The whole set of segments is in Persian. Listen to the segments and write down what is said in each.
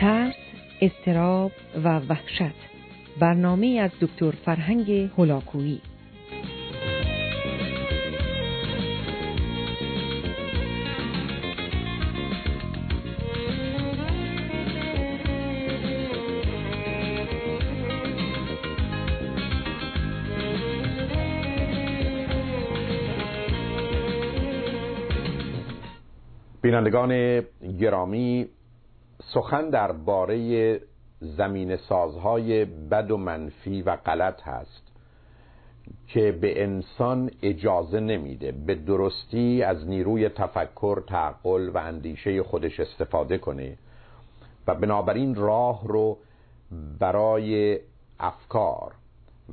ترس، اضطراب و وحشت. برنامه‌ای از دکتر هلاکویی. بینندگان گرامی، سخن درباره زمین سازهای بد و منفی و غلط هست که به انسان اجازه نمیده به درستی از نیروی تفکر، تعقل و اندیشه خودش استفاده کنه و بنابراین راه رو برای افکار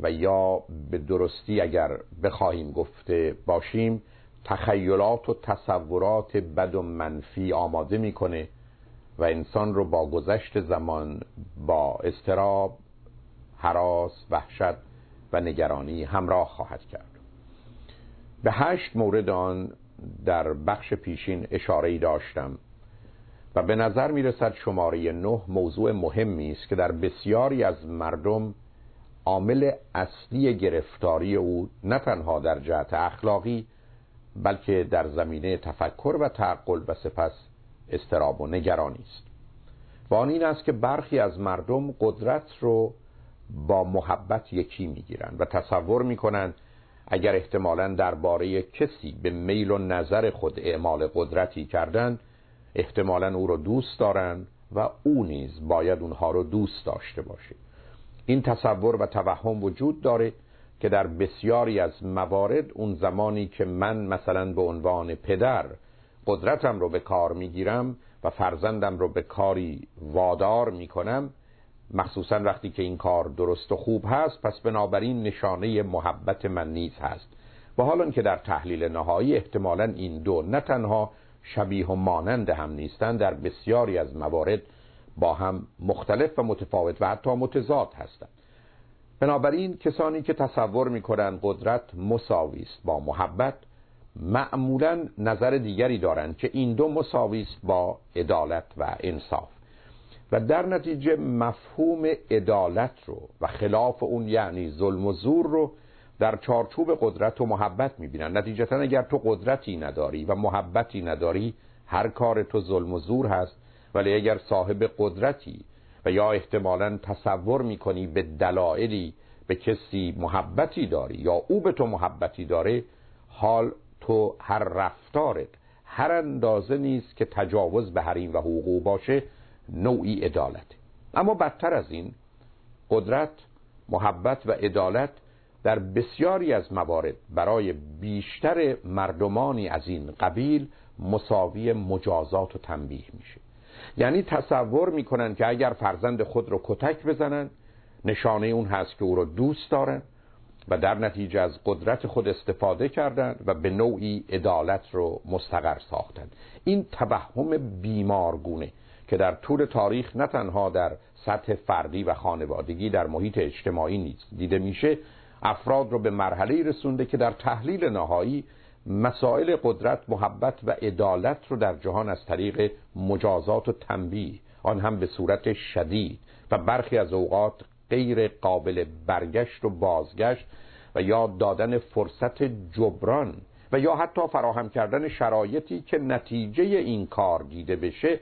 و یا به درستی اگر بخواهیم گفته باشیم تخیلات و تصورات بد و منفی آماده میکنه و انسان رو با گذشت زمان با اضطراب، هراس، وحشت و نگرانی همراه خواهد کرد. به 8 مورد آن در بخش پیشین اشاره‌ای داشتم و به نظر میرسد شماره 9 موضوع مهمی است که در بسیاری از مردم عامل اصلی گرفتاری او نه تنها در جهت اخلاقی بلکه در زمینه تفکر و تعقل و سپس اضطراب و نگرانی است. و آن این است که برخی از مردم قدرت رو با محبت یکی میگیرند و تصور میکنند اگر احتمالاً درباره کسی به میل و نظر خود اعمال قدرتی کردند، احتمالاً او رو دوست دارند و او نیز باید اونها رو دوست داشته باشه. این تصور و توهم وجود داره که در بسیاری از موارد اون زمانی که من مثلا به عنوان پدر قدرتم رو به کار میگیرم و فرزندم رو به کاری وادار میکنم، مخصوصا وقتی که این کار درست و خوب هست، پس بنابراین نشانه محبت من نیز هست. و حالا که در تحلیل نهایی احتمالاً این دو نه تنها شبیه و مانند هم نیستند، در بسیاری از موارد با هم مختلف و متفاوت و حتی متضاد هستند. بنابراین کسانی که تصور میکنند قدرت مساوی است با محبت، معمولا نظر دیگری دارند که این دو مساوی است با عدالت و انصاف و در نتیجه مفهوم عدالت رو و خلاف اون یعنی ظلم و زور رو در چارچوب قدرت و محبت میبینند. نتیجتا اگر تو قدرتی نداری و محبتی نداری، هر کار تو ظلم و زور هست، ولی اگر صاحب قدرتی و یا احتمالاً تصور میکنی به دلایلی به کسی محبتی داری یا او به تو محبتی داره، حال تو هر رفتارت هر اندازه نیست که تجاوز به حریم و حقوق باشه، نوعی عدالت. اما بدتر از این، قدرت، محبت و عدالت در بسیاری از موارد برای بیشتر مردمانی از این قبیل مساوی مجازات و تنبیه میشه. یعنی تصور میکنن که اگر فرزند خود رو کتک بزنن، نشانه اون هست که او رو دوست دارن و در نتیجه از قدرت خود استفاده کردن و به نوعی عدالت رو مستقر ساختن. این توهم بیمارگونه که در طول تاریخ نه تنها در سطح فردی و خانوادگی، در محیط اجتماعی نیز دیده میشه، افراد رو به مرحله‌ای رسونده که در تحلیل نهایی مسائل قدرت، محبت و عدالت رو در جهان از طریق مجازات و تنبیه، آن هم به صورت شدید و برخی از اوقات غیر قابل برگشت و بازگشت و یا دادن فرصت جبران و یا حتی فراهم کردن شرایطی که نتیجه این کار دیده بشه،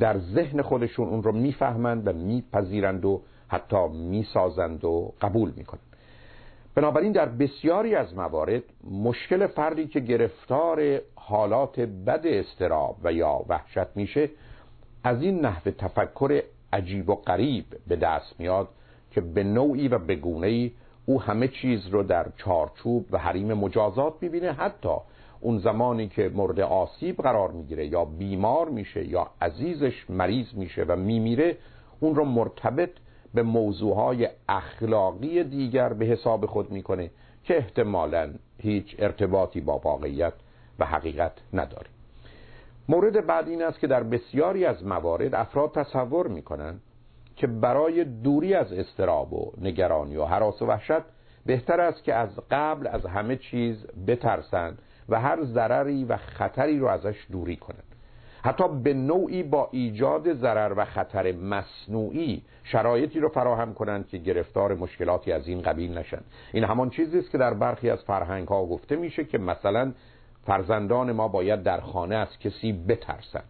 در ذهن خودشون اون رو میفهمند و میپذیرند و حتی میسازند و قبول میکنند. بنابراین در بسیاری از موارد مشکل فردی که گرفتار حالات بد اضطراب و یا وحشت میشه، از این نحو تفکر عجیب و غریب به دست میاد که به نوعی و به گونه‌ای او همه چیز رو در چارچوب و حریم مجازات میبینه، حتی اون زمانی که مورد آسیب قرار میگیره یا بیمار میشه یا عزیزش مریض میشه و میمیره، اون رو مرتبط به موضوعهای اخلاقی دیگر به حساب خود میکنه که احتمالاً هیچ ارتباطی با واقعیت و حقیقت نداره. مورد بعد این است که در بسیاری از موارد افراد تصور میکنن که برای دوری از اضطراب و نگرانی و هراس و وحشت بهتر است که از قبل از همه چیز بترسن و هر ضرری و خطری رو ازش دوری کنن. حتی به نوعی با ایجاد ضرر و خطر مصنوعی شرایطی رو فراهم کنند که گرفتار مشکلاتی از این قبیل نشن. این همان چیزی است که در برخی از فرهنگ‌ها گفته میشه که مثلا فرزندان ما باید در خانه از کسی بترسن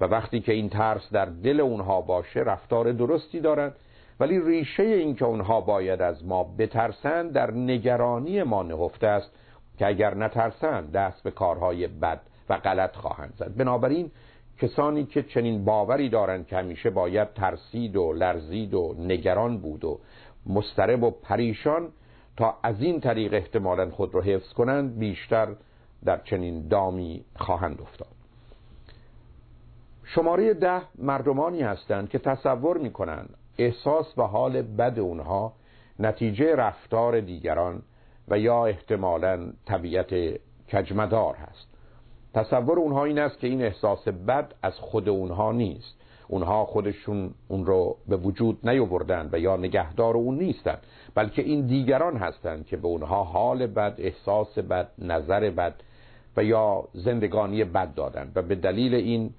و وقتی که این ترس در دل اونها باشه رفتار درستی دارن، ولی ریشه این که اونها باید از ما بترسن در نگرانی ما نهفته است که اگر نترسن دست به کارهای بد و غلط خواهند زد. بنابراین کسانی که چنین باوری دارند که همیشه باید ترسید و لرزید و نگران بود و مضطرب و پریشان تا از این طریق احتمالاً خود را حفظ کنند، بیشتر در چنین دامی خواهند افتاد. شماره 10 مردمانی هستند که تصور می‌کنند احساس و حال بد اونها نتیجه رفتار دیگران و یا احتمالاً طبیعت کجمدار هست. تصور اونها این است که این احساس بد از خود اونها نیست، اونها خودشون اون رو به وجود نیاوردن و یا نگهدار اون نیستن، بلکه این دیگران هستند که به اونها حال بد، احساس بد، نظر بد و یا زندگانی بد دادن و به دلیل این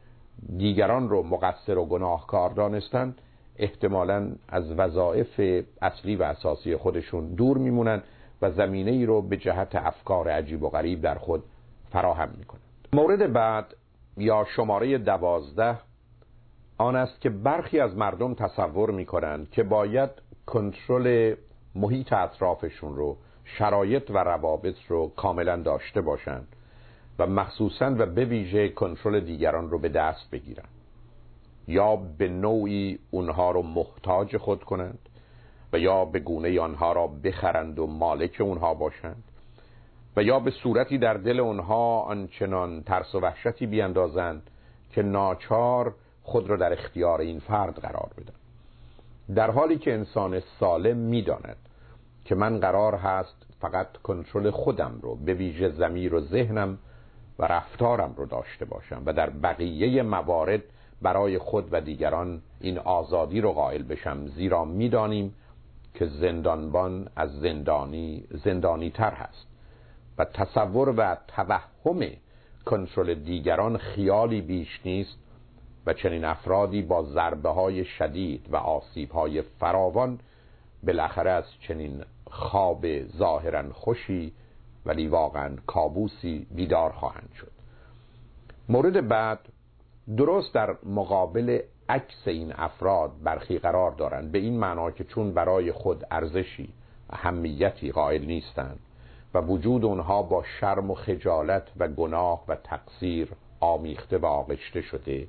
دیگران رو مقصر و گناهکار دانستن، احتمالاً از وظایف اصلی و اساسی خودشون دور میمونن و زمینه ای رو به جهت افکار عجیب و غریب در خود فراهم میکنن. مورد بعد یا شماره 12 آن است که برخی از مردم تصور میکنند که باید کنترل محیط اطرافشون رو، شرایط و روابط رو کاملا داشته باشند و مخصوصاً و به ویژه کنترل دیگران رو به دست بگیرن یا به نوعی اونها رو محتاج خود کنند و یا به گونه آنها را بخرند و مالک اونها باشند و یا به صورتی در دل اونها آنچنان ترس و وحشتی بیاندازند که ناچار خود را در اختیار این فرد قرار بدن، در حالی که انسان سالم میداند که من قرار هست فقط کنترل خودم رو، به ویژه ضمیر و ذهنم و رفتارم رو داشته باشم و در بقیه موارد برای خود و دیگران این آزادی رو قائل بشم، زیرا میدانیم که زندانبان از زندانی زندانی تر هست و تصور و توهم کنترل دیگران خیالی بیش نیست و چنین افرادی با ضربه‌های شدید و آسیب‌های فراوان بالاخره از چنین خواب ظاهراً خوشی ولی واقعاً کابوسی بیدار خواهند شد. مورد بعد درست در مقابل عکس این افراد برخی قرار دارند، به این معنا که چون برای خود ارزشی اهمیتی قائل نیستند و وجود اونها با شرم و خجالت و گناه و تقصیر آمیخته و آغشته شده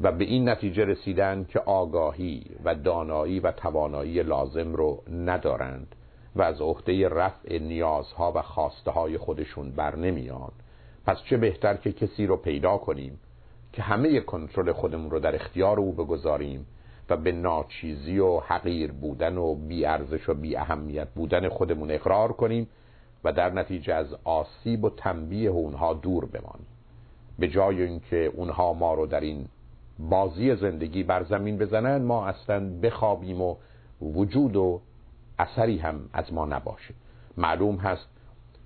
و به این نتیجه رسیدن که آگاهی و دانایی و توانایی لازم رو ندارند و از عهده رفع نیازها و خواسته های خودشون بر نمیان، پس چه بهتر که کسی رو پیدا کنیم که همه کنترل خودمون رو در اختیار او بگذاریم و به ناچیزی و حقیر بودن و بی ارزش و بی اهمیت بودن خودمون اقرار کنیم و در نتیجه از آسیب و تنبیه اونها دور بمانیم، به جای اینکه اونها ما رو در این بازی زندگی بر زمین بزنن، ما اصلا بخوابیم و وجود و اثری هم از ما نباشه. معلوم هست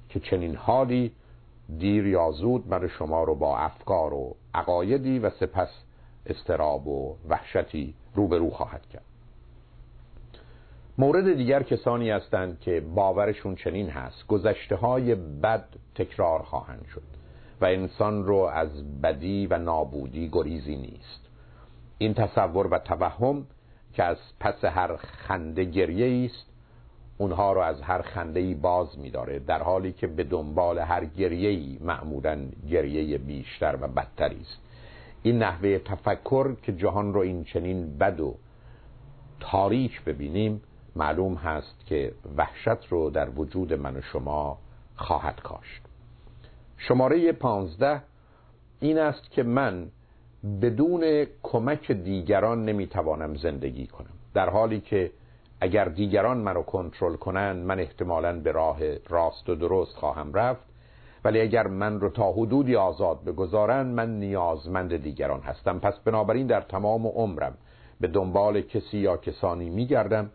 که چنین حالی دیر یا زود برای شما رو با افکار و عقایدی و سپس اضطراب و وحشتی روبرو خواهد کرد. مورد دیگر کسانی هستند که باورشون چنین هست گذشته‌های بد تکرار خواهند شد و انسان رو از بدی و نابودی گریزی نیست. این تصور و توهم که از پس هر خنده گریه است، اونها رو از هر خنده‌ای باز می‌داره، در حالی که به دنبال هر گریه‌ای معمولاً گریه بیشتر و بدتری است. این نحوه تفکر که جهان رو این چنین بد و تاریک ببینیم، معلوم هست که وحشت رو در وجود من و شما خواهد کاشت. شماره 15 این است که من بدون کمک دیگران نمیتوانم زندگی کنم، در حالی که اگر دیگران منو کنترل کنن من احتمالاً به راه راست و درست خواهم رفت، ولی اگر من رو تا حدودی آزاد بگذارن من نیازمند دیگران هستم. پس بنابراین در تمام عمرم به دنبال کسی یا کسانی میگردم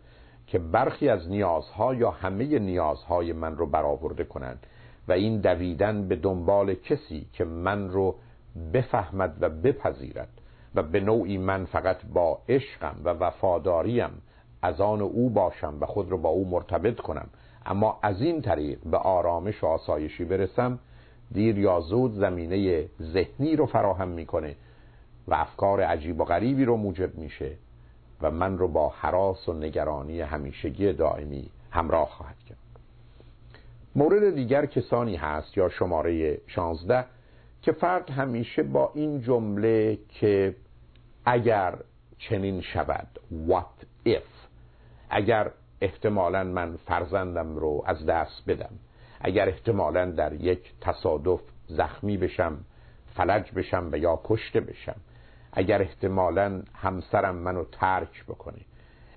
که برخی از نیازها یا همه نیازهای من رو برآورده کنند و این دویدن به دنبال کسی که من رو بفهمد و بپذیرد و به نوعی من فقط با عشقم و وفاداریم از آن او باشم و خود را با او مرتبط کنم، اما از این طریق به آرامش و آسایشی برسم، دیر یا زود زمینه ذهنی رو فراهم میکنه و افکار عجیب و غریبی رو موجب میشه و من رو با هراس و نگرانی همیشگی دائمی همراه خواهد کرد. مورد دیگر کسانی هست یا شماره 16 که فرد همیشه با این جمله که اگر چنین شود، what if، اگر احتمالاً من فرزندم رو از دست بدم، اگر احتمالاً در یک تصادف زخمی بشم، فلج بشم و یا کشته بشم، اگر احتمالاً همسرم منو ترک بکنه،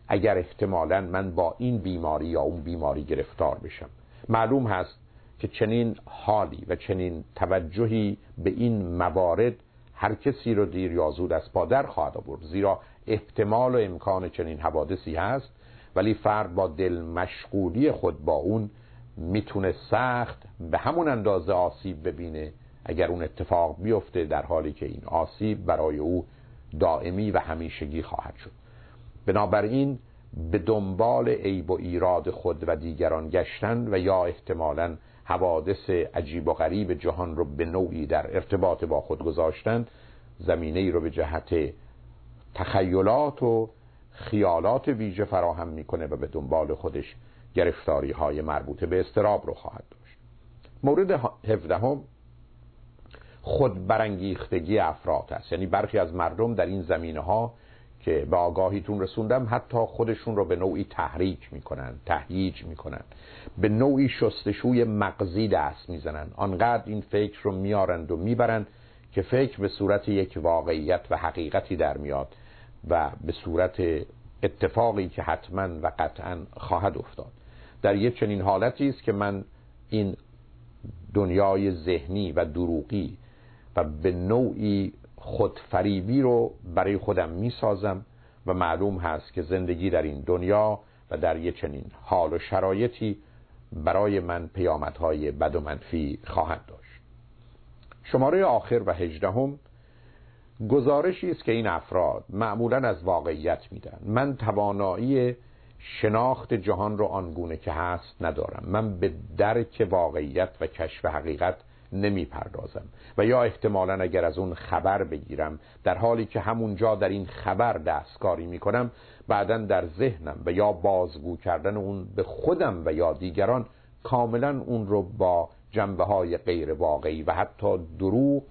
اگر احتمالاً من با این بیماری یا اون بیماری گرفتار بشم. معلوم هست که چنین حالی و چنین توجهی به این موارد هر کسی رو دیر یا زود از پا در خواهد آورد، زیرا احتمال و امکان چنین حوادثی هست، ولی فرد با دل مشغولی خود با اون میتونه سخت به همون اندازه آسیب ببینه اگر اون اتفاق بیفته، در حالی که این آسیب برای او دائمی و همیشگی خواهد شد. بنابراین به دنبال عیب و ایراد خود و دیگران گشتن و یا احتمالاً حوادث عجیب و غریب جهان رو به نوعی در ارتباط با خود گذاشتن، زمینه‌ای رو به جهت تخیلات و خیالات ویژه فراهم میکنه و به دنبال خودش گرفتاری های مربوطه به اضطراب رو خواهد داشت. مورد 17 خود برانگیختگی افراد است، یعنی برخی از مردم در این زمینه ها که به آگاهیتون رسوندم حتی خودشون رو به نوعی تحریک میکنن، تهییج میکنن، به نوعی شستشوی مغزی دست میزنن، آنقدر این فکر رو میارند و میبرند که فکر به صورت یک واقعیت و حقیقتی در میاد و به صورت اتفاقی که حتما و قطعا خواهد افتاد. در یک چنین حالتی است که من این دنیای ذهنی و دروغی و به نوعی خودفریبی رو برای خودم میسازم و معلوم هست که زندگی در این دنیا و در یک چنین حال و شرایطی برای من پیامدهای بد و منفی خواهد داشت. شماره آخر و 18 گزارشی است که این افراد معمولاً از واقعیت میدن. من توانایی شناخت جهان رو آنگونه که هست ندارم، من به درک واقعیت و کشف حقیقت نمیپردازم و یا احتمالاً اگر از اون خبر بگیرم، در حالی که همونجا در این خبر دستکاری میکنم، بعداً در ذهنم و یا بازگو کردن اون به خودم و یا دیگران کاملاً اون رو با جنبه‌های غیر واقعی و حتی دروغ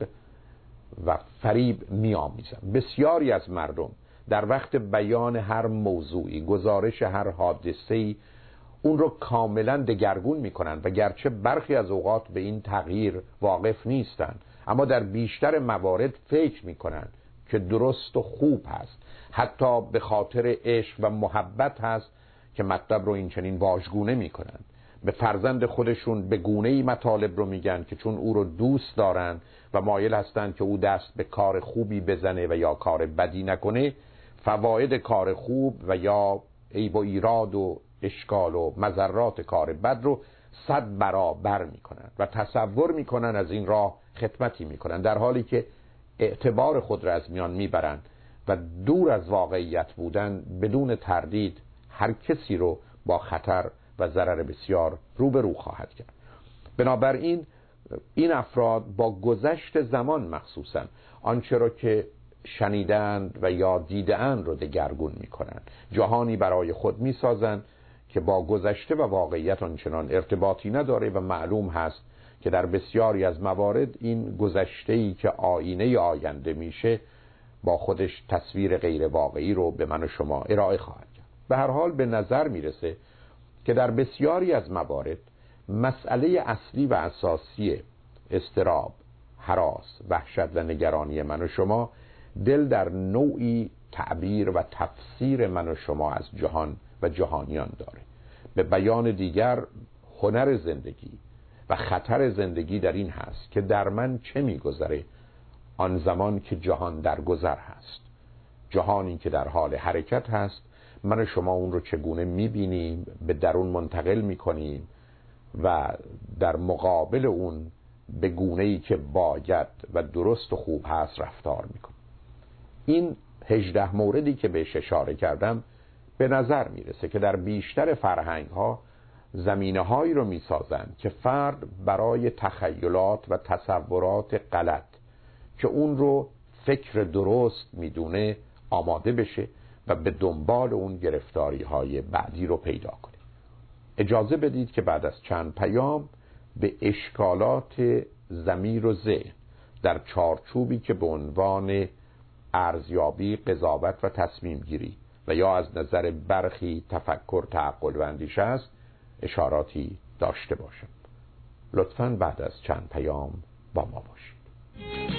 و فریب می‌آمیزم. بسیاری از مردم در وقت بیان هر موضوعی، گزارش هر حادثه‌ای، اون رو کاملا دگرگون میکنن و گرچه برخی از اوقات به این تغییر واقف نیستن، اما در بیشتر موارد فکر میکنن که درست و خوب هست. حتی به خاطر عشق و محبت هست که مطلب رو این چنین واژگونه میکنن. به فرزند خودشون به گونه‌ای مطالب رو میگن که چون او رو دوست دارن و مایل هستن که او دست به کار خوبی بزنه و یا کار بدی نکنه، فواید کار خوب و یا عیب و ایراد و اشکال و مضرات کار بد رو 100 برابر میکنن و تصور میکنن از این راه خدمتی میکنن، در حالی که اعتبار خود را از میان میبرن و دور از واقعیت بودن بدون تردید هر کسی رو با خطر و ضرر بسیار روبرو خواهد کرد. بنابراین این افراد با گذشت زمان مخصوصا آنچه را که شنیدند و یا دیدند رو دگرگون میکنند، جهانی برای خود میسازند که با گذشته و واقعیت آنچنان ارتباطی نداره و معلوم هست که در بسیاری از موارد این گذشته‌ای که آینه آینده میشه با خودش تصویر غیر واقعی رو به من و شما ارائه خواهد کرد. به هر حال به نظر میرسه که در بسیاری از موارد مسئله اصلی و اساسی اضطراب، هراس، وحشت و نگرانی من و شما، دل در نوعی تعبیر و تفسیر من و شما از جهان و جهانیان داره. به بیان دیگر، هنر زندگی و خطر زندگی در این هست که در من چه می‌گذره آن زمان که جهان در گذر هست. جهانی که در حال حرکت هست، من و شما اون رو چگونه می‌بینیم، به درون منتقل می‌کنیم و در مقابل اون به گونه‌ای که باید و درست و خوب هست رفتار میکنه. این 18 موردی که بهش اشاره کردم به نظر میرسه که در بیشتر فرهنگ‌ها زمینه هایی رو میسازند که فرد برای تخیلات و تصورات غلط که اون رو فکر درست میدونه آماده بشه و به دنبال اون گرفتاری های بعدی رو پیدا کنه. اجازه بدید که بعد از چند پیام به اشکالات ضمیر و ذهن در چارچوبی که به عنوان ارزیابی، قضاوت و تصمیم گیری و یا از نظر برخی تفکر، تعقل و اندیشه است اشاراتی داشته باشم. لطفاً بعد از چند پیام با ما باشید.